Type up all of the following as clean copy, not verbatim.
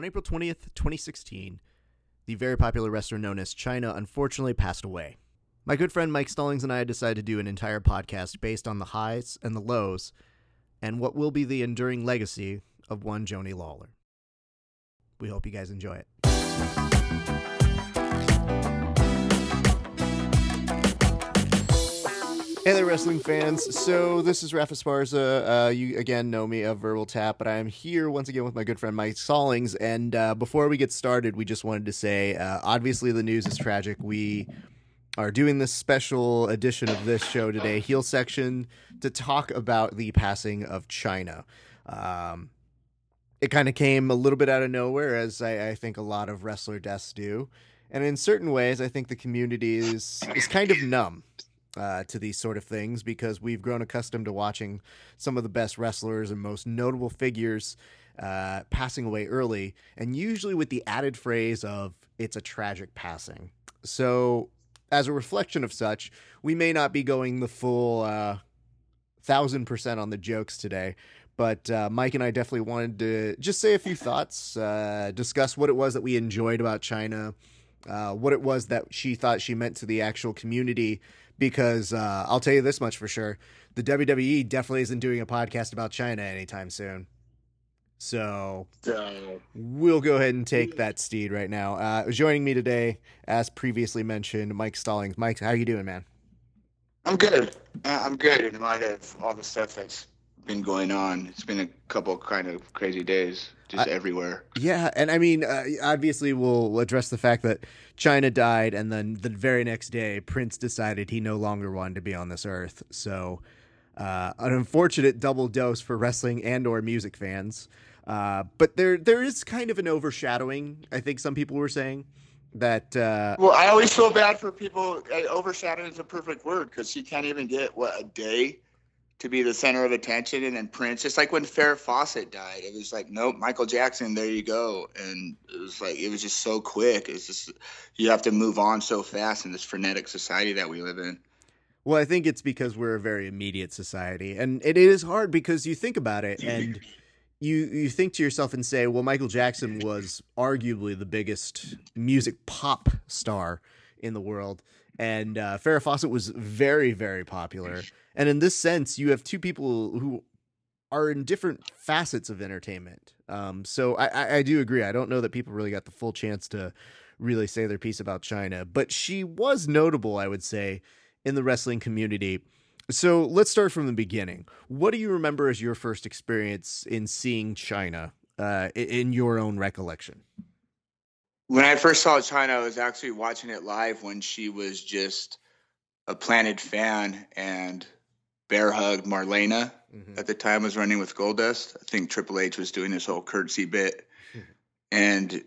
On April 20th, 2016, the very popular wrestler known as Chyna unfortunately passed away. My good friend Mike Stallings and I decided to do an entire podcast based on the highs and the lows and what will be the enduring legacy of one Joni Lawler. We hope you guys enjoy it. Hey there, wrestling fans. So this is Rafa Esparza. You again know me of Verbal Tap, but I am here once again with my good friend Mike Stallings. And before we get started, we just wanted to say, obviously the news is tragic. We are doing this special edition of this show today, Heel Section, to talk about the passing of Chyna. It kind of came a little bit out of nowhere, as I think a lot of wrestler deaths do. And in certain ways, I think the community is kind of numb to these sort of things, because we've grown accustomed to watching some of the best wrestlers and most notable figures passing away early, and usually with the added phrase of, it's a tragic passing. So as a reflection of such, we may not be going the full 1,000% on the jokes today, but Mike and I definitely wanted to just say a few thoughts, discuss what it was that we enjoyed about Chyna, what it was that she thought she meant to the actual community. Because I'll tell you this much for sure, the WWE definitely isn't doing a podcast about Chyna anytime soon. So we'll go ahead and take that steed right now. Joining me today, as previously mentioned, Mike Stallings. Mike, how you doing, man? I'm good. I'm good in light of all the stuff that's been going on. It's been a couple kind of crazy days just everywhere. Yeah, and I mean, obviously we'll address the fact that Chyna died, and then the very next day Prince decided he no longer wanted to be on this earth. So an unfortunate double dose for wrestling and or music fans. But there is kind of an overshadowing, I think some people were saying. That well, I always feel bad for people. Overshadowing is a perfect word, because she can't even get, what, a day to be the center of attention. And then Prince, just like when Farrah Fawcett died, it was like, nope, Michael Jackson, there you go. And it was like, it was just so quick. It's just, you have to move on so fast in this frenetic society that we live in. Well, I think it's because we're a very immediate society, and it is hard, because you think about it and you think to yourself and say, well, Michael Jackson was arguably the biggest music pop star in the world. And Farrah Fawcett was very, very popular. And in this sense, you have two people who are in different facets of entertainment. So I do agree. I don't know that people really got the full chance to really say their piece about Chyna. But she was notable, I would say, in the wrestling community. So let's start from the beginning. What do you remember as your first experience in seeing Chyna in your own recollection? When I first saw Chyna, I was actually watching it live when she was just a planted fan and bear hugged Marlena. Mm-hmm. At the time was running with Goldust. I think Triple H was doing this whole curtsy bit. Mm-hmm. And,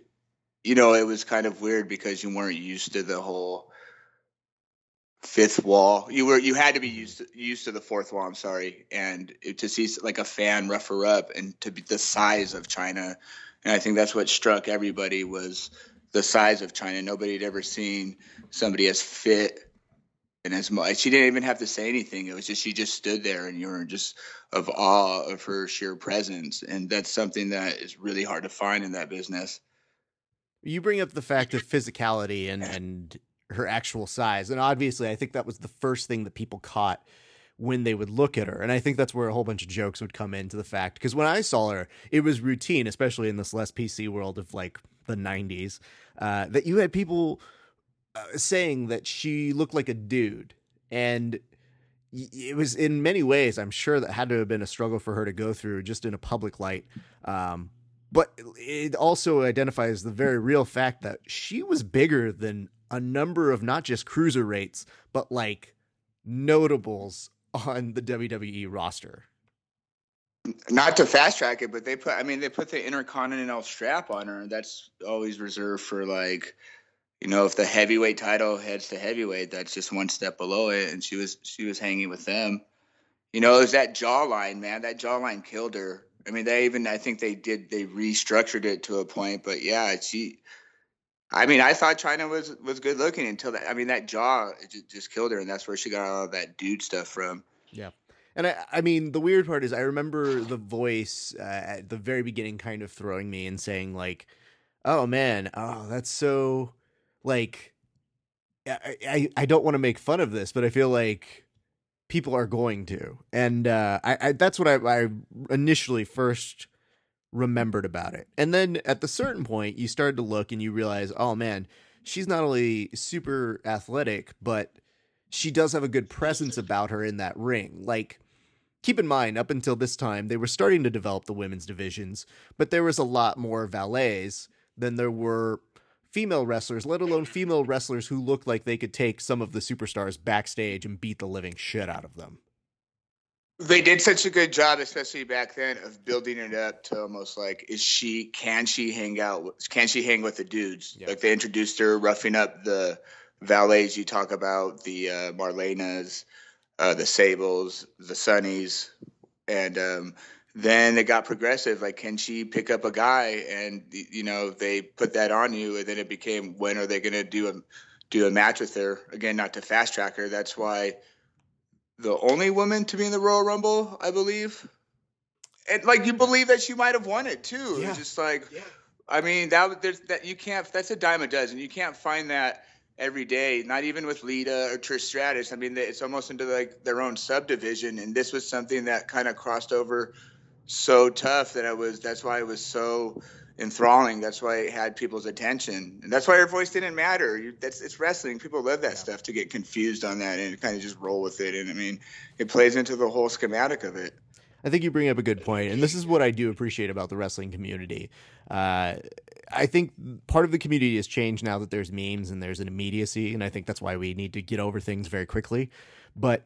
you know, it was kind of weird, because you weren't used to the whole fifth wall. You had to be used to the fourth wall, I'm sorry. And to see like a fan rough her up, and to be the size of Chyna. And I think that's what struck everybody, was the size of Chyna. Nobody had ever seen somebody as fit and as much. She didn't even have to say anything. It was just, she just stood there, and you were just of awe of her sheer presence. And that's something that is really hard to find in that business. You bring up the fact of physicality and her actual size. And obviously I think that was the first thing that people caught when they would look at her. And I think that's where a whole bunch of jokes would come into the fact, because when I saw her, it was routine, especially in this less PC world of like the 90s, that you had people saying that she looked like a dude. And it was, in many ways, I'm sure that had to have been a struggle for her to go through just in a public light. But it also identifies the very real fact that she was bigger than a number of not just cruiserweights, but like notables on the WWE roster. Not to fast track it, but they put the Intercontinental strap on her. That's always reserved for, like, you know, if the heavyweight title heads to heavyweight, that's just one step below it. And she was hanging with them. You know, it was that jawline, man. That jawline killed her. I mean, I think they restructured it to a point, but yeah, I thought Chyna was good looking until that. I mean, that jaw just killed her, and that's where she got all that dude stuff from. Yeah, and I mean, the weird part is I remember the voice at the very beginning kind of throwing me and saying, like, Oh man. Oh, that's so like, I don't want to make fun of this, but I feel like people are going to, and that's what I initially first remembered about it. And then at the certain point you started to look and you realize, oh man, she's not only super athletic, but she does have a good presence about her in that ring. Like, keep in mind, up until this time, they were starting to develop the women's divisions, but there was a lot more valets than there were female wrestlers, let alone female wrestlers who looked like they could take some of the superstars backstage and beat the living shit out of them. They did such a good job, especially back then, of building it up to almost like, can she hang with the dudes? Yep. Like, they introduced her, roughing up the valets you talk about, the Marlenas, the Sables, the Sunnies, and then it got progressive. Like, can she pick up a guy? And, you know, they put that on you, and then it became, when are they going to do a match with her? Again, not to fast track her. That's why the only woman to be in the Royal Rumble, I believe. And, like, you believe that she might have won it, too. Yeah. It's just like, yeah. I mean, that's a dime a dozen. You can't find that every day, not even with Lita or Trish Stratus. I mean, it's almost into like their own subdivision, and this was something that kind of crossed over so tough that that's why it was so enthralling. That's why it had people's attention, and that's why her voice didn't matter. It's wrestling. People love that stuff, to get confused on that and kind of just roll with it. And I mean, it plays into the whole schematic of it. I think you bring up a good point, and this is what I do appreciate about the wrestling community. I think part of the community has changed now that there's memes and there's an immediacy, and I think that's why we need to get over things very quickly. But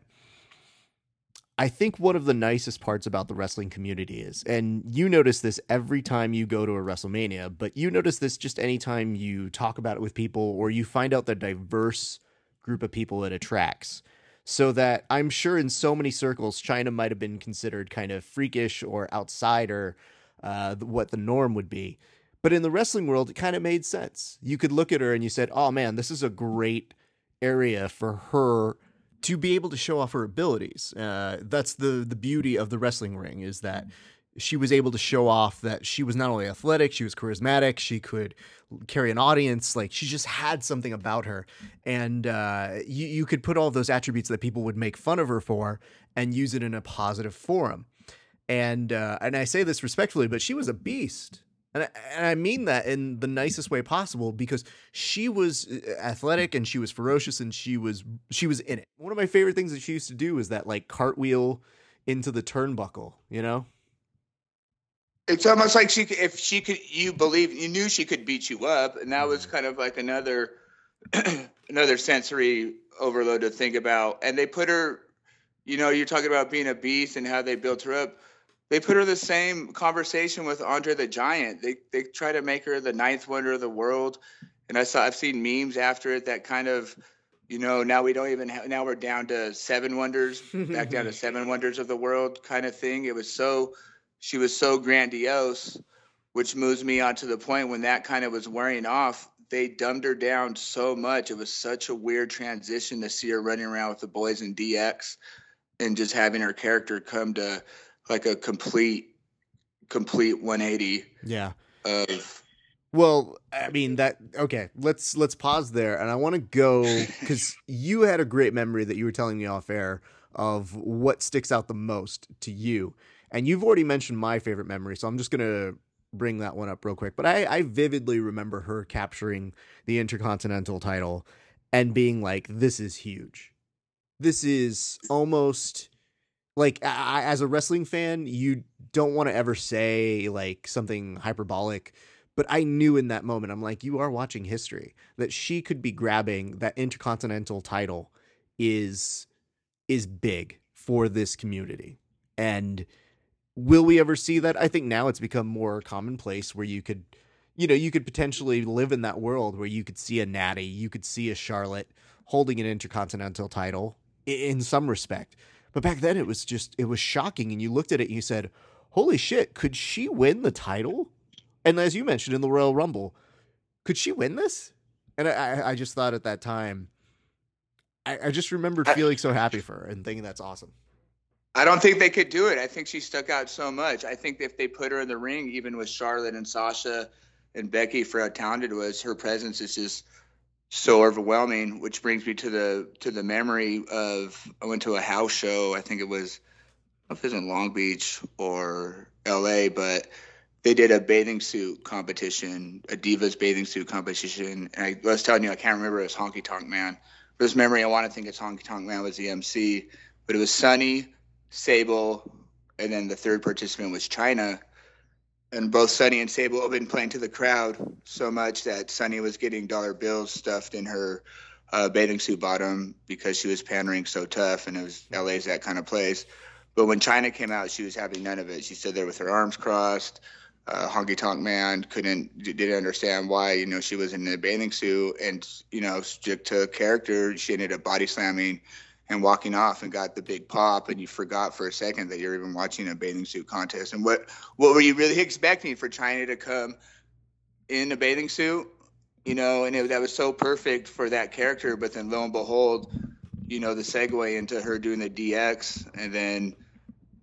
I think one of the nicest parts about the wrestling community is, and you notice this every time you go to a WrestleMania, but you notice this just anytime you talk about it with people or you find out the diverse group of people it attracts. So that, I'm sure in so many circles, Chyna might have been considered kind of freakish or outsider, what the norm would be. But in the wrestling world, it kind of made sense. You could look at her and you said, oh man, this is a great area for her to be able to show off her abilities. That's the beauty of the wrestling ring, is that she was able to show off that she was not only athletic, she was charismatic, she could carry an audience. Like, she just had something about her. And you could put all those attributes that people would make fun of her for and use it in a positive forum. And I say this respectfully, but she was a beast. And I mean that in the nicest way possible, because she was athletic and she was ferocious and she was in it. One of my favorite things that she used to do was that, like, cartwheel into the turnbuckle, you know? It's almost like you knew she could beat you up, and that was kind of like another sensory overload to think about. And they put her, you know, you're talking about being a beast and how they built her up. They put her in the same conversation with Andre the Giant. They try to make her the ninth wonder of the world, and I've seen memes after it that kind of, you know, now we're down to seven wonders, back down to seven wonders of the world kind of thing. It was so. She was so grandiose, which moves me on to the point when that kind of was wearing off, they dumbed her down so much. It was such a weird transition to see her running around with the boys in DX and just having her character come to like a complete 180. Yeah. Well, I mean okay, let's pause there. And I want to go, because you had a great memory that you were telling me off air of what sticks out the most to you. And you've already mentioned my favorite memory, so I'm just going to bring that one up real quick. But I vividly remember her capturing the Intercontinental title and being like, this is huge. This is almost like, as a wrestling fan, you don't want to ever say like something hyperbolic, but I knew in that moment, I'm like, you are watching history. That she could be grabbing that Intercontinental title is big for this community. And will we ever see that? I think now it's become more commonplace where you could potentially live in that world where you could see a Natty, you could see a Charlotte holding an Intercontinental title in some respect. But back then it was shocking. And you looked at it and you said, holy shit, could she win the title? And as you mentioned in the Royal Rumble, could she win this? And I just thought at that time, I just remember feeling so happy for her and thinking that's awesome. I don't think they could do it. I think she stuck out so much. I think if they put her in the ring, even with Charlotte and Sasha and Becky for how talented it was. Her presence is just so overwhelming, which brings me to the memory of, I went to a house show. I think it was, I don't know if it was in Long Beach or LA, but they did a bathing suit competition, a Divas bathing suit competition. And I was telling you, I can't remember, it was Honky Tonk Man. For this memory, I want to think it's Honky Tonk Man was the MC, but it was Sunny, Sable, and then the third participant was Chyna. And both Sunny and Sable have been playing to the crowd so much that Sunny was getting dollar bills stuffed in her bathing suit bottom because she was pandering so tough, and it was LA's that kind of place. But when Chyna came out, she was having none of it. She stood there with her arms crossed. Honky Tonk Man didn't understand why, you know, she was in a bathing suit, and, you know, stick to character. She ended up body slamming and walking off and got the big pop. And you forgot for a second that you're even watching a bathing suit contest. And what were you really expecting, for Chyna to come in a bathing suit, you know? And that was so perfect for that character. But then lo and behold, you know, the segue into her doing the DX, and then,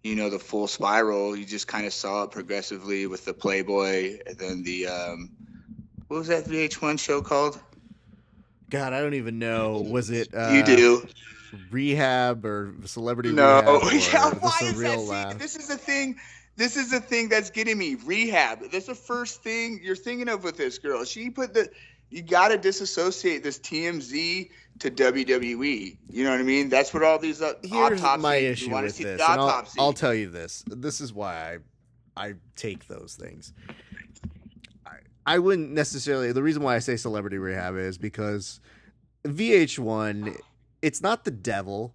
you know, the full spiral, you just kind of saw it progressively with the Playboy, and then the, what was that VH1 show called? God, I don't even know. Was it Rehab or Celebrity Rehab? No. Yeah, why is that? See, this is the thing. This is the thing that's getting me. Rehab. That's the first thing you're thinking of with this girl. She put the... You got to disassociate this TMZ to WWE. You know what I mean? That's what all these autopsies. Here's my issue with this. I'll tell you this. This is why I take those things. I wouldn't necessarily. The reason why I say Celebrity Rehab is because VH1, it's not the devil,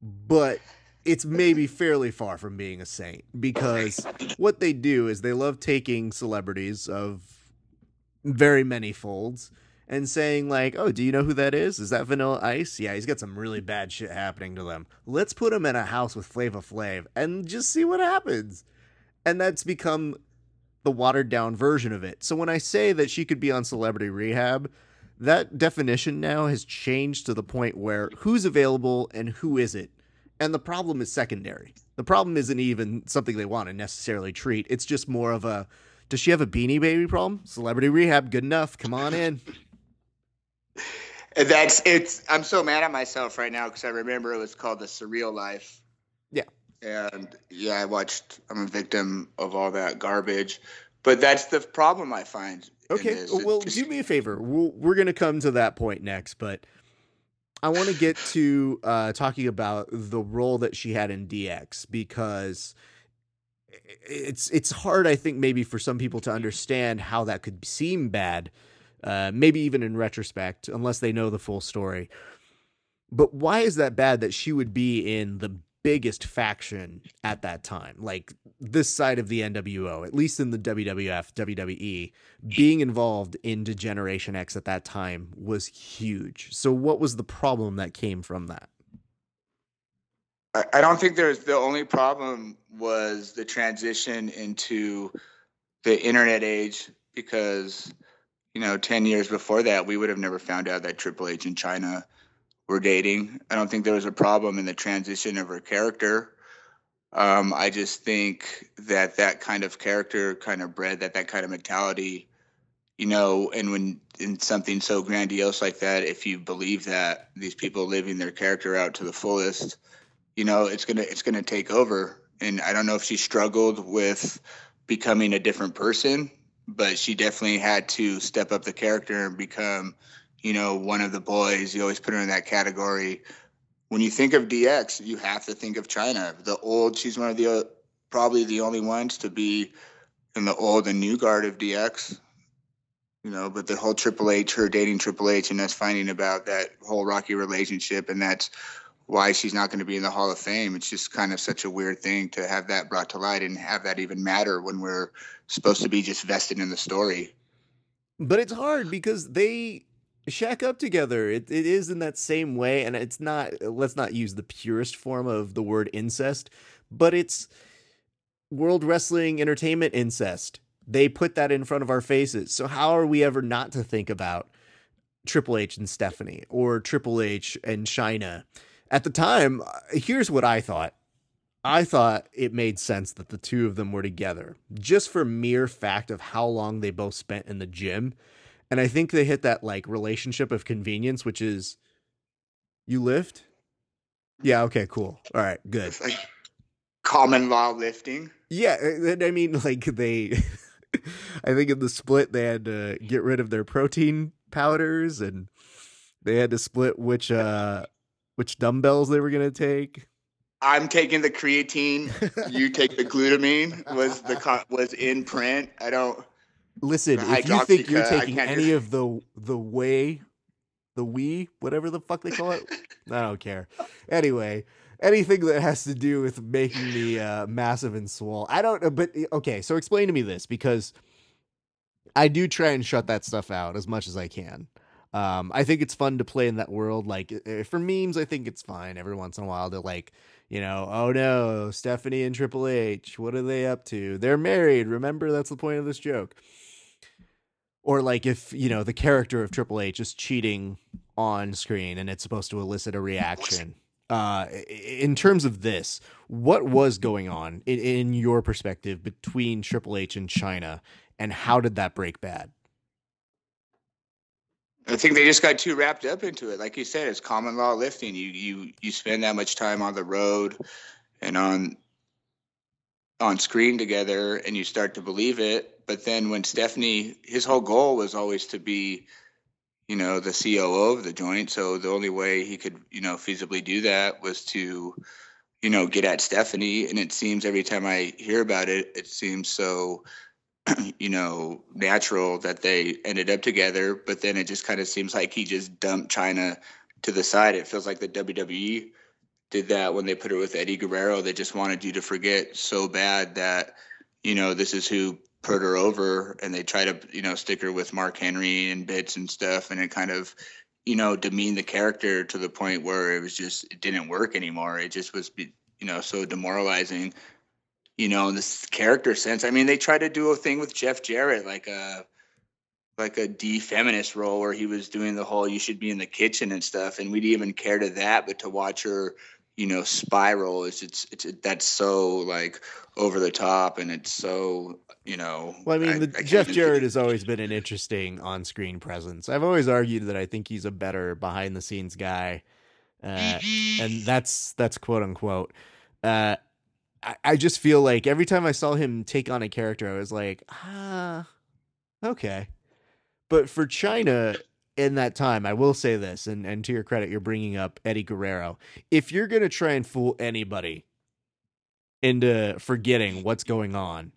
but it's maybe fairly far from being a saint, because what they do is they love taking celebrities of very many folds and saying, like, oh, do you know who that is? Is that Vanilla Ice? Yeah, he's got some really bad shit happening to them. Let's put him in a house with Flava Flav and just see what happens. And that's become the watered down version of it. So when I say that she could be on Celebrity Rehab, that definition now has changed to the point where who's available and who isn't. And the problem is secondary. The problem isn't even something they want to necessarily treat. It's just more of a, does she have a Beanie Baby problem? Celebrity Rehab, good enough. Come on in. I'm so mad at myself right now because I remember it was called The Surreal Life. Yeah. And yeah, I'm a victim of all that garbage. But that's the problem I find. Okay. Well, do me a favor. We're going to come to that point next, but I want to get to talking about the role that she had in DX, because it's hard, I think, maybe for some people to understand how that could seem bad, maybe even in retrospect, unless they know the full story. But why is that bad that she would be in the biggest faction at that time, like this side of the NWO, at least in the WWF, WWE, being involved in Degeneration X at that time was huge. So what was the problem that came from that? I don't think the only problem was the transition into the internet age, because, you know, 10 years before that, we would have never found out that Triple H and Chyna were dating. I don't think there was a problem in the transition of her character. I just think that kind of character kind of bred that kind of mentality, you know, and when in something so grandiose like that, if you believe that these people living their character out to the fullest, you know, it's gonna take over. And I don't know if she struggled with becoming a different person, but she definitely had to step up the character and become, you know, one of the boys. You always put her in that category. When you think of DX, you have to think of Chyna. She's one of the probably the only ones to be in the old and new guard of DX. You know, but the whole Triple H, her dating Triple H, and us finding about that whole rocky relationship, and that's why she's not going to be in the Hall of Fame. It's just kind of such a weird thing to have that brought to light and have that even matter when we're supposed to be just vested in the story. But it's hard because they shack up together. It is in that same way. And it's not, let's not use the purest form of the word incest, but it's World Wrestling Entertainment incest. They put that in front of our faces. So how are we ever not to think about Triple H and Stephanie, or Triple H and Chyna? At the time, here's what I thought. I thought it made sense that the two of them were together just for mere fact of how long they both spent in the gym. And I think they hit that like relationship of convenience, which is you lift. Yeah. Okay, cool. All right. Good. It's like common law lifting. Yeah. I mean, like they, I think in the split, they had to get rid of their protein powders and they had to split which dumbbells they were going to take. I'm taking the creatine. You take the glutamine. Was in print. I don't listen. If you think you're taking any of whatever the fuck they call it, I don't care. Anyway, anything that has to do with making me massive and swole. I don't. But okay, so explain to me this, because I do try and shut that stuff out as much as I can. I think it's fun to play in that world. Like for memes, I think it's fine every once in a while to like, you know, oh no, Stephanie and Triple H, what are they up to? They're married. Remember, that's the point of this joke. Or like if, you know, the character of Triple H is cheating on screen and it's supposed to elicit a reaction. In terms of this, what was going on in your perspective between Triple H and Chyna, and how did that break bad? I think they just got too wrapped up into it. Like you said, it's common law lifting. You spend that much time on the road and on screen together, and you start to believe it. But then when Stephanie, his whole goal was always to be, you know, the COO of the joint. So the only way he could, you know, feasibly do that was to, you know, get at Stephanie. And it seems every time I hear about it, it seems so, you know, natural that they ended up together, but then it just kind of seems like he just dumped Chyna to the side. It feels like the WWE did that when they put her with Eddie Guerrero. They just wanted you to forget so bad that, you know, this is who put her over, and they try to, you know, stick her with Mark Henry and bits and stuff. And it kind of, you know, demeaned the character to the point where it was just, it didn't work anymore. It just was, you know, so demoralizing. You know, this character sense. I mean, they tried to do a thing with Jeff Jarrett, like a de-feminist role where he was doing the whole, you should be in the kitchen and stuff. And we didn't even care to that, but to watch her, you know, spiral is that's so like over the top. And it's so, you know, well, I mean, Jeff Jarrett has always been an interesting on-screen presence. I've always argued that I think he's a better behind the scenes guy. And that's quote unquote, I just feel like every time I saw him take on a character, I was like, okay. But for Chyna in that time, I will say this, and to your credit, you're bringing up Eddie Guerrero. If you're going to try and fool anybody into forgetting what's going on,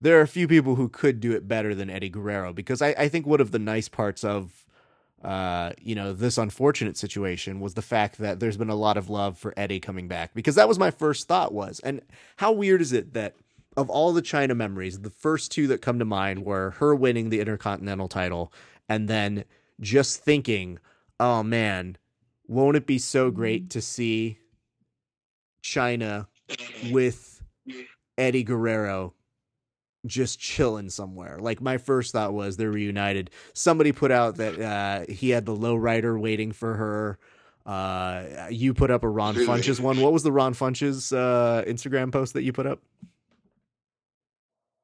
there are a few people who could do it better than Eddie Guerrero, because I think one of the nice parts of you know, this unfortunate situation was the fact that there's been a lot of love for Eddie coming back, because that was my first thought was, and how weird is it that of all the Chyna memories, the first two that come to mind were her winning the Intercontinental title and then just thinking, oh man, won't it be so great to see Chyna with Eddie Guerrero just chilling somewhere. Like my first thought was they're reunited. Somebody put out that he had the lowrider waiting for her. You put up a Ron Funches one. What was the Ron Funches Instagram post that you put up?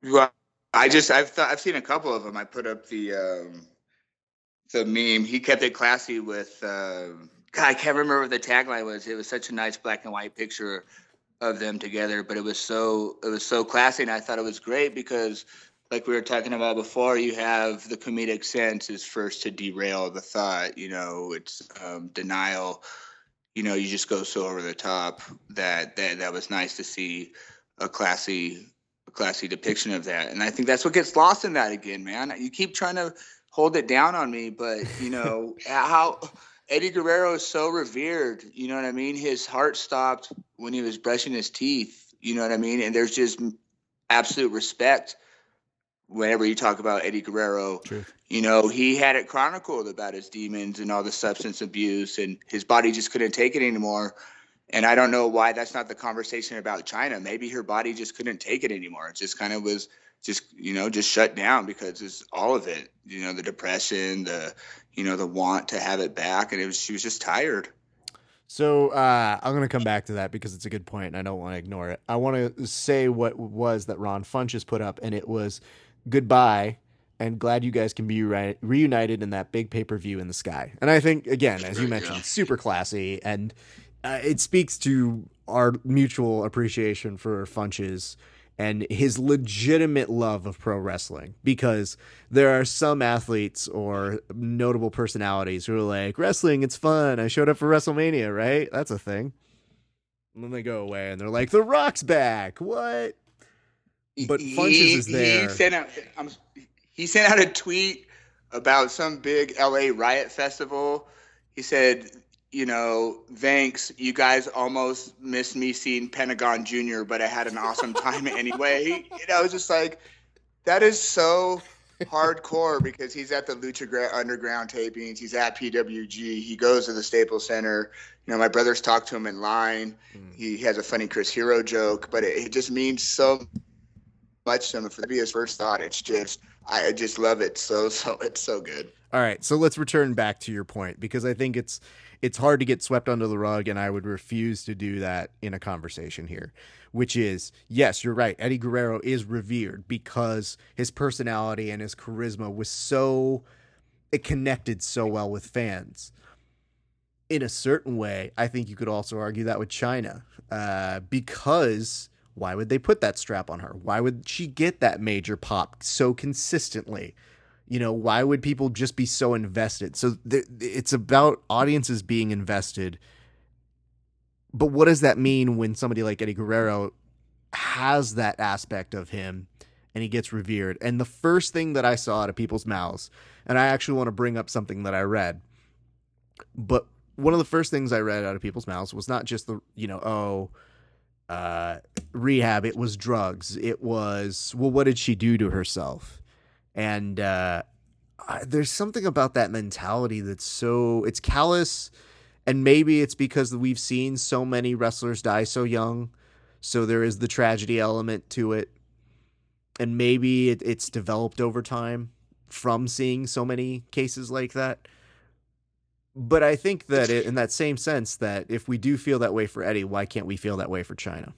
Well, I've seen a couple of them. I put up the meme. He kept it classy with God, I can't remember what the tagline was. It was such a nice black and white picture of them together, but it was so classy, and I thought it was great because, like we were talking about before, you have the comedic sense is first to derail the thought. You know, it's denial. You know, you just go so over the top that was nice to see a classy depiction of that, and I think that's what gets lost in that again, man. You keep trying to hold it down on me, but you know how. Eddie Guerrero is so revered, you know what I mean? His heart stopped when he was brushing his teeth, you know what I mean? And there's just absolute respect whenever you talk about Eddie Guerrero. True. You know, he had it chronicled about his demons and all the substance abuse, and his body just couldn't take it anymore. And I don't know why that's not the conversation about Chyna. Maybe her body just couldn't take it anymore. It just kind of was just, you know, just shut down because it's all of it, you know, the depression, the want to have it back. And she was just tired. So I'm going to come back to that because it's a good point and I don't want to ignore it. I want to say what was that Ron Funches put up, and it was goodbye and glad you guys can be reunited in that big pay-per-view in the sky. And I think, again, as you mentioned, super classy, and it speaks to our mutual appreciation for Funches and his legitimate love of pro wrestling, because there are some athletes or notable personalities who are like, wrestling, it's fun. I showed up for WrestleMania, right? That's a thing. And then they go away and they're like, The Rock's back. What? But Funches is there. He sent out a tweet about some big LA riot festival. He said, you know, thanks. You guys almost missed me seeing Pentagon Jr., but I had an awesome time anyway. And I was just like, that is so hardcore, because he's at the Lucha Underground tapings. He's at PWG. He goes to the Staples Center. You know, my brothers talk to him in line. He has a funny Chris Hero joke, but it just means so much to him. For that to be his first thought, it's just, I just love it. So it's so good. All right. So let's return back to your point, because I think it's hard to get swept under the rug, and I would refuse to do that in a conversation here, which is, yes, you're right. Eddie Guerrero is revered because his personality and his charisma was so, it connected so well with fans. In a certain way, I think you could also argue that with Chyna, because why would they put that strap on her? Why would she get that major pop so consistently? You know, why would people just be so invested? So it's about audiences being invested. But what does that mean when somebody like Eddie Guerrero has that aspect of him and he gets revered? And the first thing that I saw out of people's mouths, and I actually want to bring up something that I read, but one of the first things I read out of people's mouths was not just the, you know, rehab. It was drugs. It was, well, what did she do to herself? And there's something about that mentality that's so, it's callous, and maybe it's because we've seen so many wrestlers die so young, so there is the tragedy element to it, and maybe it's developed over time from seeing so many cases like that. But I think that in that same sense, that if we do feel that way for Eddie, why can't we feel that way for Chyna?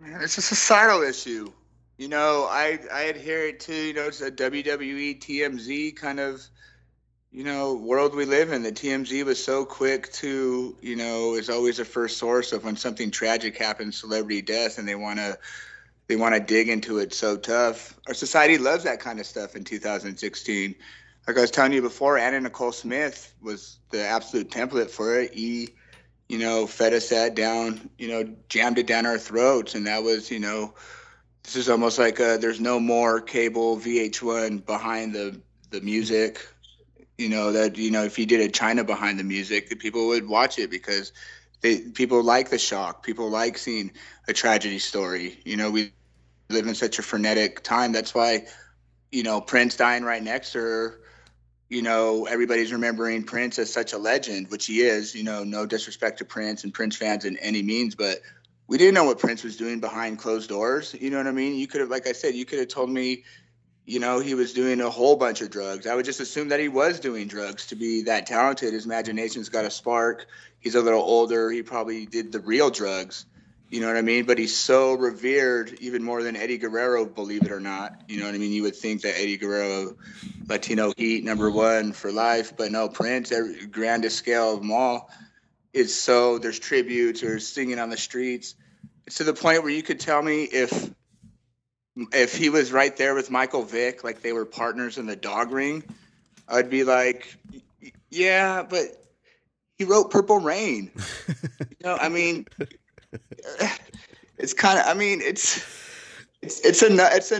Man, it's a societal issue. You know, I adhere to, you know, it's a WWE TMZ kind of, you know, world we live in. The TMZ was so quick to, you know, is always the first source of when something tragic happens, celebrity death, and they want to dig into it so tough. Our society loves that kind of stuff in 2016. Like I was telling you before, Anna Nicole Smith was the absolute template for it. He, you know, fed us that down, you know, jammed it down our throats, and that was, you know, this is almost like there's no more cable VH1 behind the music, you know, that, you know, if you did a Chyna behind the music, the people would watch it because people like the shock. People like seeing a tragedy story. You know, we live in such a frenetic time. That's why, you know, Prince dying right next to her, you know, everybody's remembering Prince as such a legend, which he is, you know, no disrespect to Prince and Prince fans in any means, but we didn't know what Prince was doing behind closed doors. You know what I mean? You could have, like I said, you could have told me, you know, he was doing a whole bunch of drugs. I would just assume that he was doing drugs to be that talented. His imagination's got a spark. He's a little older. He probably did the real drugs. You know what I mean? But he's so revered, even more than Eddie Guerrero, believe it or not. You know what I mean? You would think that Eddie Guerrero, Latino heat, number one for life. But no, Prince, grandest scale of them all. It's so there's tributes or singing on the streets. It's to the point where you could tell me if he was right there with Michael Vick, like they were partners in the dog ring, I'd be like, yeah, but he wrote Purple Rain. You know, I mean, it's kind of, I mean, it's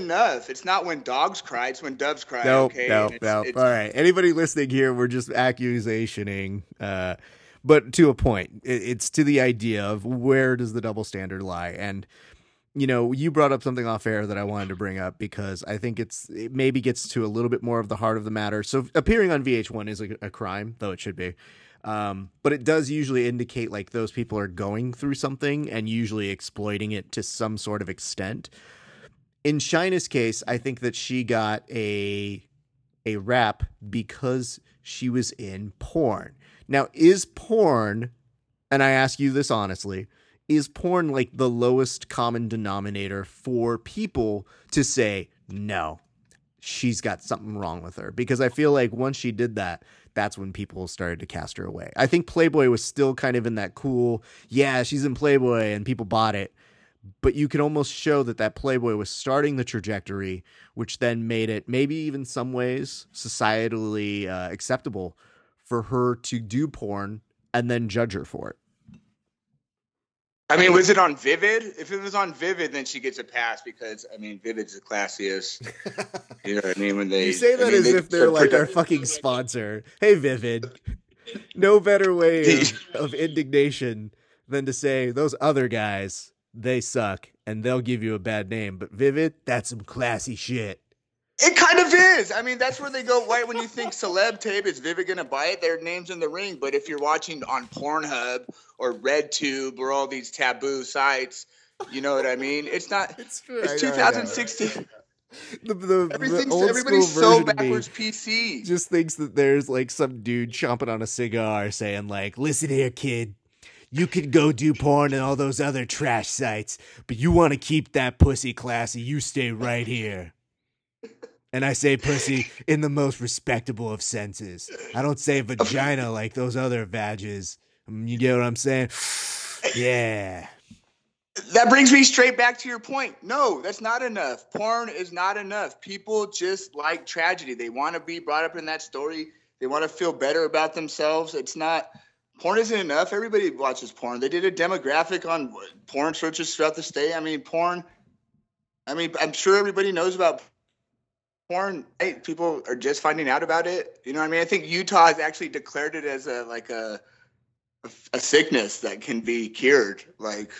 enough. It's not when dogs cry. It's when doves cry. Nope, okay? Nope. All right. Anybody listening here, we're just accusationing, but to a point, it's to the idea of where does the double standard lie? And, you know, you brought up something off air that I wanted to bring up because I think it maybe gets to a little bit more of the heart of the matter. So appearing on VH1 is a crime, though it should be. But it does usually indicate like those people are going through something and usually exploiting it to some sort of extent. In Chyna's case, I think that she got a rap because she was in porn. Now, is porn and I ask you this honestly, is porn like the lowest common denominator for people to say, no, she's got something wrong with her? Because I feel like once she did that, that's when people started to cast her away. I think Playboy was still kind of in that cool, yeah, she's in Playboy and people bought it. But you could almost show that that Playboy was starting the trajectory, which then made it maybe even some ways societally acceptable for her to do porn and then judge her for it. I mean, was it on Vivid? If it was on Vivid, then she gets a pass because, I mean, Vivid's the classiest. You know what I mean? When they, you say that, I mean, as if they're like our fucking sponsor. Hey, Vivid. No better way of indignation than to say those other guys, they suck, and they'll give you a bad name. But Vivid, that's some classy shit. It kind of is. I mean, that's where they go right when you think celeb tape, is Vivid going to buy it? Their name's in the ring. But if you're watching on Pornhub or RedTube or all these taboo sites, you know what I mean? It's not. It's true. It's 2016. Everybody's so backwards PC. Just thinks that there's like some dude chomping on a cigar saying like, listen here, kid. You could go do porn and all those other trash sites, but you want to keep that pussy classy. You stay right here. And I say pussy in the most respectable of senses. I don't say vagina like those other vages. You get what I'm saying? Yeah. That brings me straight back to your point. No, that's not enough. Porn is not enough. People just like tragedy. They want to be brought up in that story. They want to feel better about themselves. It's not... Porn isn't enough. Everybody watches porn. They did a demographic on porn searches throughout the state. I mean, porn. I mean, I'm sure everybody knows about porn. Hey, people are just finding out about it. You know what I mean? I think Utah has actually declared it as a sickness that can be cured, like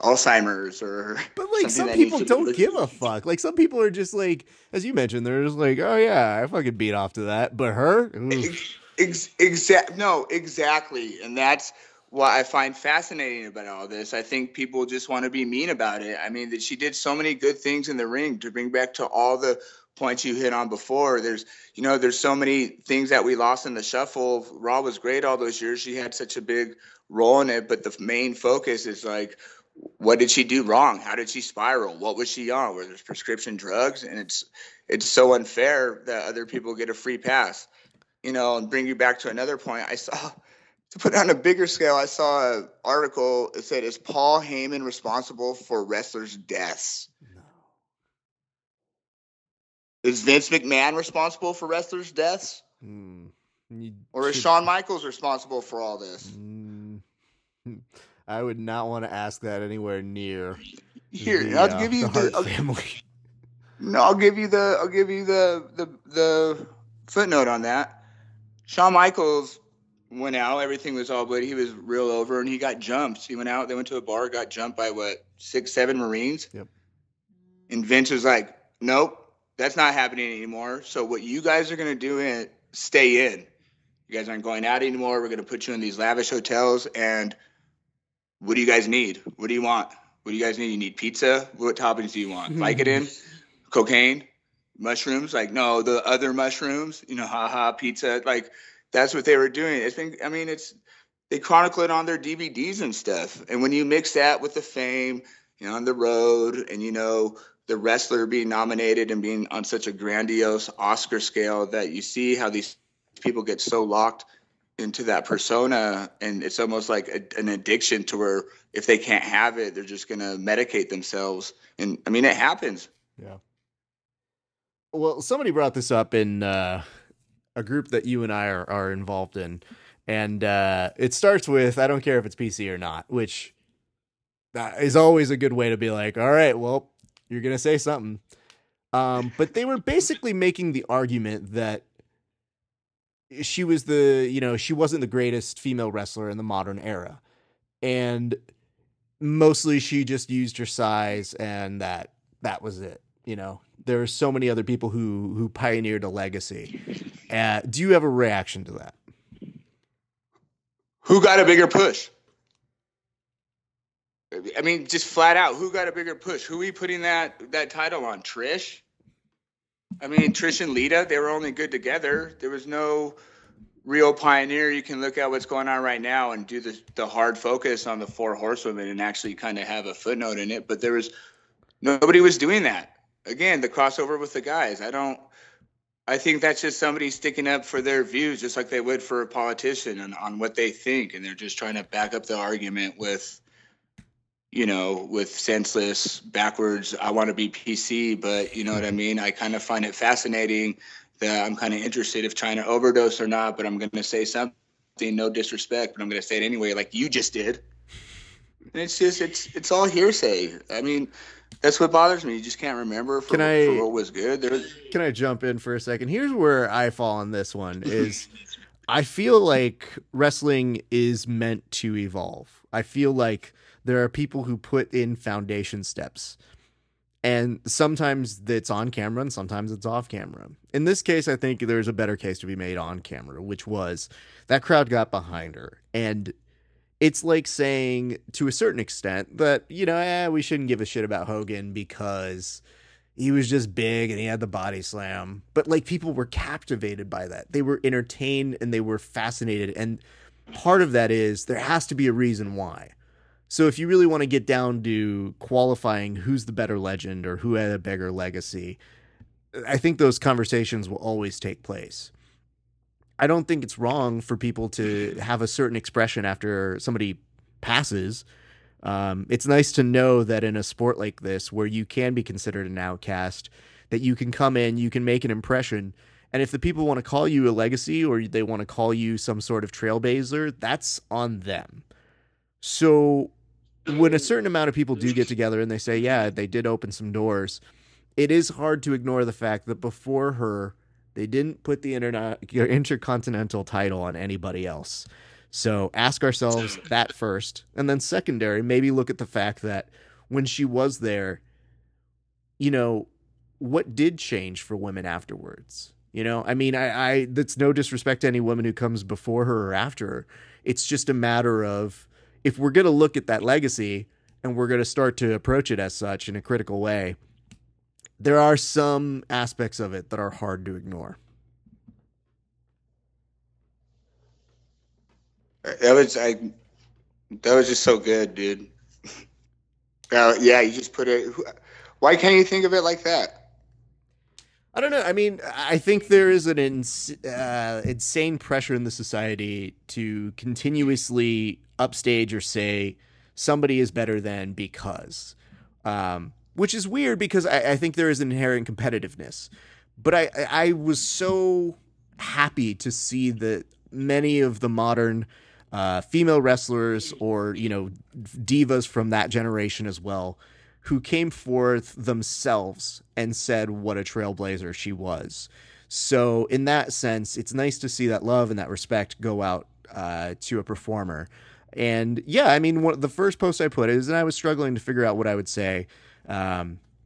Alzheimer's or. But like some people don't give a fuck. Like some people are just like, as you mentioned, they're just like, oh yeah, I fucking beat off to that. But her. Exactly. And that's what I find fascinating about all this. I think people just want to be mean about it. I mean, that she did so many good things in the ring. To bring back to all the points you hit on before, there's so many things that we lost in the shuffle. Raw was great all those years. She had such a big role in it, but the main focus is like, what did she do wrong? How did she spiral? What was she on? Were there prescription drugs? And it's so unfair that other people get a free pass. You know, and bring you back to another point. I saw, to put it on a bigger scale, I saw an article. It said, is Paul Heyman responsible for wrestlers' deaths? No. Is Vince McMahon responsible for wrestlers' deaths? Mm. Or is Shawn Michaels responsible for all this? Mm. I would not want to ask that anywhere near. I'll give you the family. No, I'll give you the footnote on that. Shawn Michaels went out. Everything was all bloody. He was real over, and he got jumped. He went out. They went to a bar, got jumped by, 6, 7 Marines? Yep. And Vince was like, nope, that's not happening anymore. So what you guys are going to do is stay in. You guys aren't going out anymore. We're going to put you in these lavish hotels, and what do you guys need? What do you want? What do you guys need? You need pizza? What toppings do you want? Vicodin? Cocaine? Mushrooms, like, no, the other mushrooms, pizza, like, that's what they were doing. It's been, I mean, it's, they chronicle it on their DVDs and stuff. And when you mix that with the fame, on the road, and, the wrestler being nominated and being on such a grandiose Oscar scale, that you see how these people get so locked into that persona. And it's almost like an addiction to where if they can't have it, they're just going to medicate themselves. And I mean, it happens. Yeah. Well, somebody brought this up in a group that you and I are involved in, and it starts with, I don't care if it's PC or not, which is always a good way to be like, all right, well, you're going to say something. But they were basically making the argument that she was she wasn't the greatest female wrestler in the modern era. And mostly she just used her size, and that was it, There are so many other people who pioneered a legacy. Do you have a reaction to that? Who got a bigger push? I mean, just flat out, who got a bigger push? Who are we putting that title on? Trish? I mean, Trish and Lita, they were only good together. There was no real pioneer, you can look at what's going on right now and do the hard focus on the four horsewomen and actually kind of have a footnote in it. But there was nobody was doing that. Again, the crossover with the guys. I think that's just somebody sticking up for their views, just like they would for a politician and on what they think. And they're just trying to back up the argument with, you know, with senseless backwards. I want to be PC, but you know what I mean? I kind of find it fascinating that I'm kind of interested if Chyna overdosed or not, but I'm going to say something, no disrespect, but I'm going to say it anyway, like you just did. And it's just, it's all hearsay. I mean, that's what bothers me. You just can't remember for what was good. Can I jump in for a second? Here's where I fall on this one is I feel like wrestling is meant to evolve. I feel like there are people who put in foundation steps, and sometimes that's on camera and sometimes it's off camera. In this case, I think there's a better case to be made on camera, which was that crowd got behind her. And it's like saying, to a certain extent, that, you know, we shouldn't give a shit about Hogan because he was just big and he had the body slam. But, like, people were captivated by that. They were entertained and they were fascinated. And part of that is there has to be a reason why. So if you really want to get down to qualifying who's the better legend or who had a bigger legacy, I think those conversations will always take place. I don't think it's wrong for people to have a certain expression after somebody passes. It's nice to know that in a sport like this, where you can be considered an outcast, that you can come in, you can make an impression. And if the people want to call you a legacy or they want to call you some sort of trailblazer, that's on them. So when a certain amount of people do get together and they say, yeah, they did open some doors, it is hard to ignore the fact that before her, they didn't put the Intercontinental title on anybody else. So ask ourselves that first. And then secondary, maybe look at the fact that when she was there, you know, what did change for women afterwards? You know, I mean, I that's no disrespect to any woman who comes before her or after her. It's just a matter of if we're going to look at that legacy and we're going to start to approach it as such in a critical way, there are some aspects of it that are hard to ignore. That was just so good, dude. Yeah, you just put it. Why can't you think of it like that? I don't know. I mean, I think there is an insane pressure in the society to continuously upstage or say somebody is better than because. Which is weird because I think there is an inherent competitiveness. But I was so happy to see that many of the modern female wrestlers or, you know, divas from that generation as well who came forth themselves and said what a trailblazer she was. So in that sense, it's nice to see that love and that respect go out to a performer. And, yeah, I mean, the first post I put is, and I was struggling to figure out what I would say,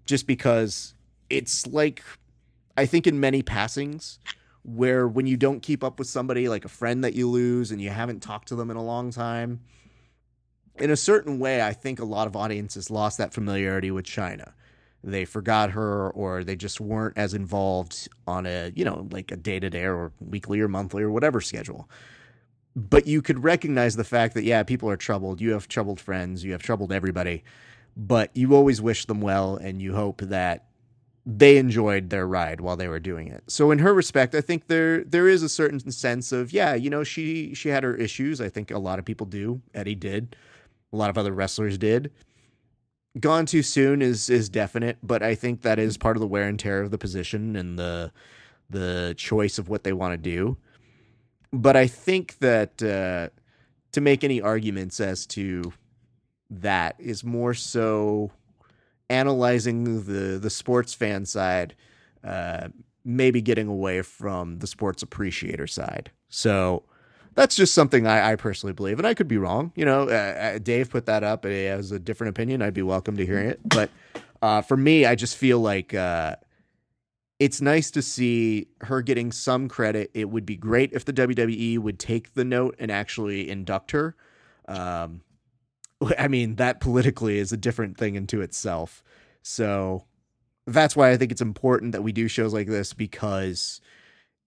just because it's like, I think in many passings where when you don't keep up with somebody like a friend that you lose and you haven't talked to them in a long time, in a certain way, I think a lot of audiences lost that familiarity with Chyna. They forgot her or they just weren't as involved on a, you know, like a day-to-day or weekly or monthly or whatever schedule. But you could recognize the fact that, yeah, people are troubled. You have troubled friends. You have troubled everybody. But you always wish them well, and you hope that they enjoyed their ride while they were doing it. So in her respect, I think there is a certain sense of, yeah, you know, she had her issues. I think a lot of people do. Eddie did. A lot of other wrestlers did. Gone too soon is definite, but I think that is part of the wear and tear of the position and the choice of what they want to do. But I think that to make any arguments as to that is more so analyzing the sports fan side, maybe getting away from the sports appreciator side. So that's just something I personally believe, and I could be wrong. You know, Dave put that up as a different opinion. I'd be welcome to hearing it. But for me, I just feel like it's nice to see her getting some credit. It would be great if the WWE would take the note and actually induct her. I mean, that politically is a different thing into itself. So that's why I think it's important that we do shows like this, because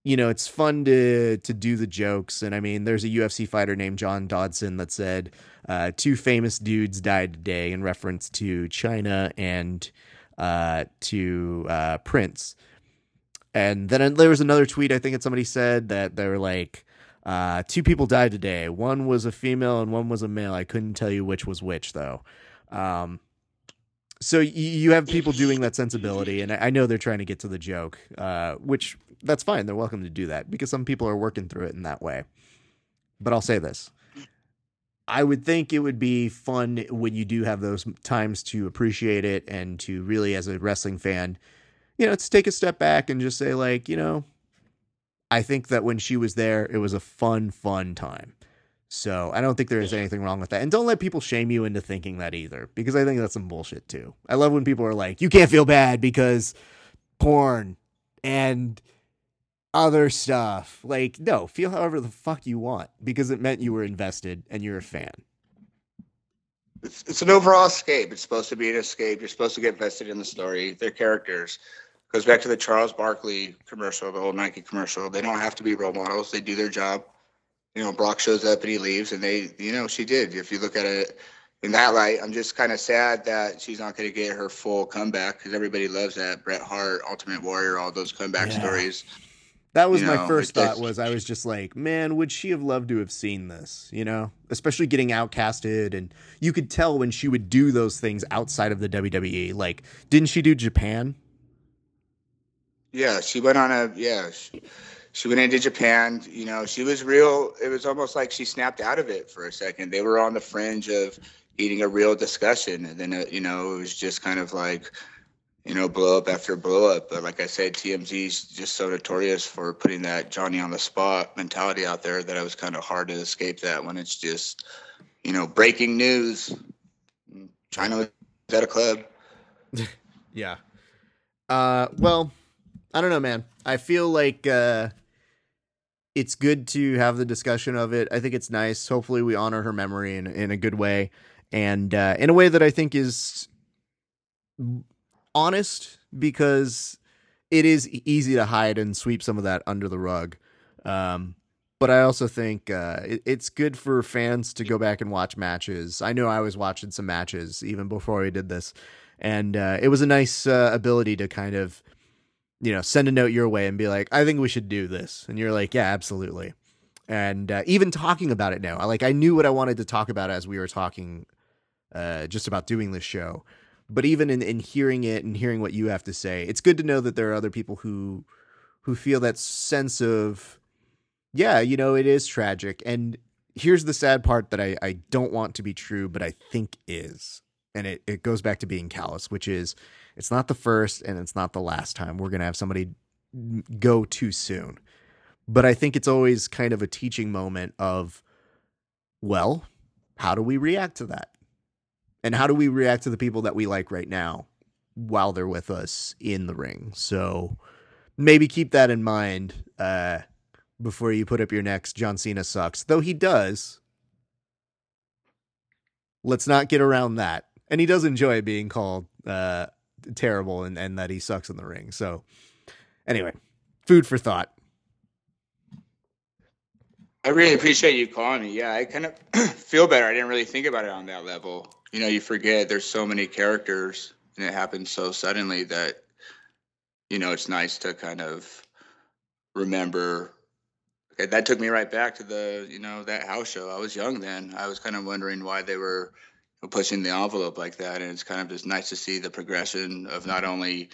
you know, it's fun to do the jokes. And I mean, there's a UFC fighter named John Dodson that said, two famous dudes died today in reference to Chyna and to Prince. And then there was another tweet, I think somebody said that they were like, two people died today. One was a female and one was a male. I couldn't tell you which was which, though. So you have people doing that sensibility, and I know they're trying to get to the joke, which that's fine. They're welcome to do that because some people are working through it in that way. But I'll say this. I would think it would be fun when you do have those times to appreciate it and to really, as a wrestling fan, you know, to take a step back and just say, like, you know, I think that when she was there, it was a fun time. So I don't think there is anything wrong with that. And don't let people shame you into thinking that either, because I think that's some bullshit too. I love when people are like, you can't feel bad because porn and other stuff. Like, no, feel however the fuck you want, because it meant you were invested and you're a fan. It's an overall escape. It's supposed to be an escape. You're supposed to get invested in the story, their characters. Goes back to the Charles Barkley commercial, the old Nike commercial. They don't have to be role models. They do their job. You know, Brock shows up and he leaves, and they, you know, she did. If you look at it in that light, I'm just kind of sad that she's not going to get her full comeback, because everybody loves that. Bret Hart, Ultimate Warrior, all those comeback stories. That was my first thought was I was just like, man, would she have loved to have seen this, you know, especially getting outcasted. And you could tell when she would do those things outside of the WWE. Like, didn't she do Japan? Yeah, she went on a, She went into Japan, you know, she was real. It was almost like she snapped out of it for a second. They were on the fringe of eating a real discussion. And then, you know, it was just kind of like, you know, blow up after blow up. But like I said, TMZ's just so notorious for putting that Johnny on the spot mentality out there that it was kind of hard to escape that when it's just, you know, breaking news. Chyna was at a club. Yeah. Well, I don't know, man. I feel like, it's good to have the discussion of it. I think it's nice. Hopefully we honor her memory in a good way, and in a way that I think is honest, because it is easy to hide and sweep some of that under the rug. But I also think it's good for fans to go back and watch matches. I know I was watching some matches even before we did this, and it was a nice ability to kind of, you know, send a note your way and be like, I think we should do this. And you're like, yeah, absolutely. And even talking about it now, I knew what I wanted to talk about as we were talking just about doing this show. But even in hearing it and hearing what you have to say, it's good to know that there are other people who feel that sense of, yeah, you know, it is tragic. And here's the sad part that I don't want to be true, but I think is. And it goes back to being callous, which is, it's not the first and it's not the last time we're going to have somebody go too soon. But I think it's always kind of a teaching moment of, well, how do we react to that? And how do we react to the people that we like right now while they're with us in the ring? So maybe keep that in mind before you put up your next John Cena sucks, though he does. Let's not get around that. And he does enjoy being called terrible and that he sucks in the ring. So anyway, food for thought. I really appreciate you calling me. Yeah, I kind of feel better. I didn't really think about it on that level. You know, you forget there's so many characters and it happens so suddenly that, you know, it's nice to kind of remember. That took me right back to the, you know, that house show. I was young then. I was kind of wondering why they were pushing the envelope like that, and it's kind of just nice to see the progression of not only,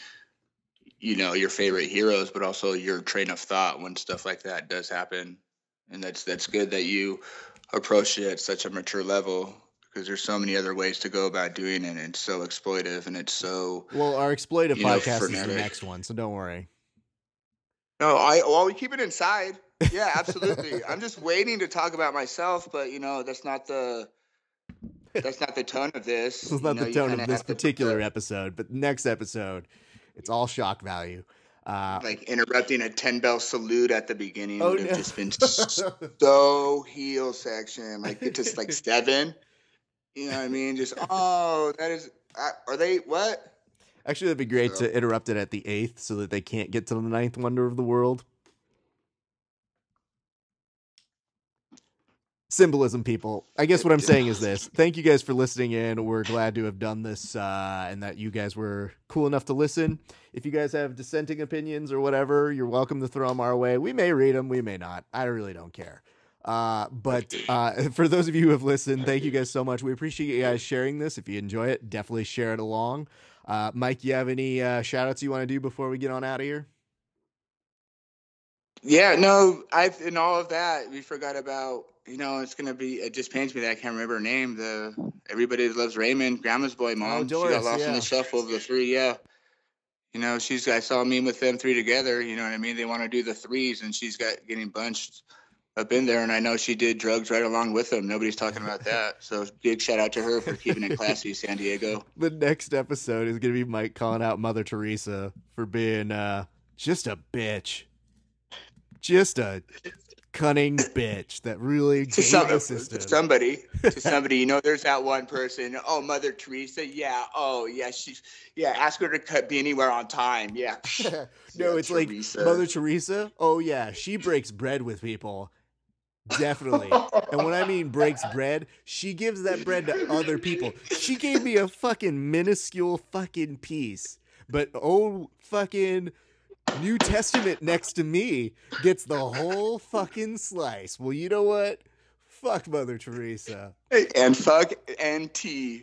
you know, your favorite heroes, but also your train of thought when stuff like that does happen. And that's good that you approach it at such a mature level, because there's so many other ways to go about doing it, and it's so exploitive, and it's so, well, our exploitive podcast is the next one, so don't worry. No, we keep it inside. Yeah, absolutely. I'm just waiting to talk about myself, but you know, that's not the tone of this. This is not the tone of this particular episode, but next episode, it's all shock value. Like interrupting a 10-bell salute at the beginning would have just been so heel section. Like it's just like seven. You know what I mean? Just, that is – are they – what? Actually, that'd be great to interrupt it at the eighth so that they can't get to the ninth wonder of the world. Symbolism, people. I guess what I'm saying is this. Thank you guys for listening in. We're glad to have done this and that you guys were cool enough to listen. If you guys have dissenting opinions or whatever, you're welcome to throw them our way. We may read them. We may not. I really don't care. But for those of you who have listened, thank you guys so much. We appreciate you guys sharing this. If you enjoy it, definitely share it along. Mike, you have any shout outs you want to do before we get on out of here? Yeah, no, I've in all of that, we forgot about, you know, it's going to be, it just pains me that I can't remember her name. The Everybody Loves Raymond, Grandma's Boy mom. Oh, Doris, she got lost in the shuffle of the three. Yeah. You know, I saw a meme with them three together. You know what I mean? They want to do the threes and she's got getting bunched up in there. And I know she did drugs right along with them. Nobody's talking about that. So big shout out to her for keeping it classy, San Diego. The next episode is going to be Mike calling out Mother Teresa for being just a bitch. Just a cunning bitch that really gave the system. To somebody, you know, there's that one person. Oh, Mother Teresa. Yeah. Oh, yeah. Ask her to be anywhere on time. Yeah. No, it's Teresa. Like Mother Teresa. Oh, yeah. She breaks bread with people. Definitely. And when I mean breaks bread, she gives that bread to other people. She gave me a fucking minuscule fucking piece. But oh, fucking New Testament next to me gets the whole fucking slice. Well, you know what? Fuck Mother Teresa. And fuck NT.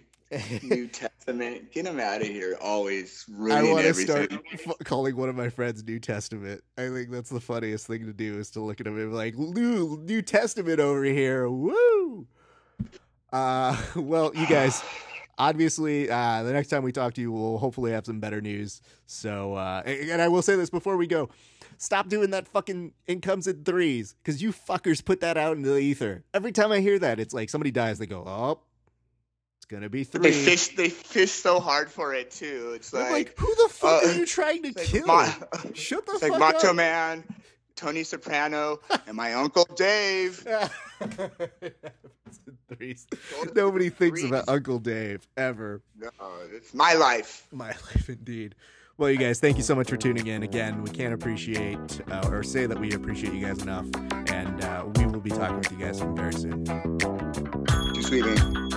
New Testament. Get him out of here. Always ruining everything. I want to start calling one of my friends New Testament. I think that's the funniest thing to do is to look at him and be like, New Testament over here. Woo! Well, you guys... Obviously, the next time we talk to you, we'll hopefully have some better news. So, and I will say this before we go, stop doing that fucking incomes in threes because you fuckers put that out into the ether. Every time I hear that, it's like somebody dies. They go, oh, it's going to be three. They fish so hard for it, too. It's like who the fuck are you trying to kill? Shut the fuck up. Like Macho Man, Tony Soprano, and my Uncle Dave. Nobody thinks about Uncle Dave ever. No, it's my life. My life indeed. Well, you guys, thank you so much for tuning in. Again, we can't appreciate or say that we appreciate you guys enough. And we will be talking with you guys from very soon. Too sweet, man.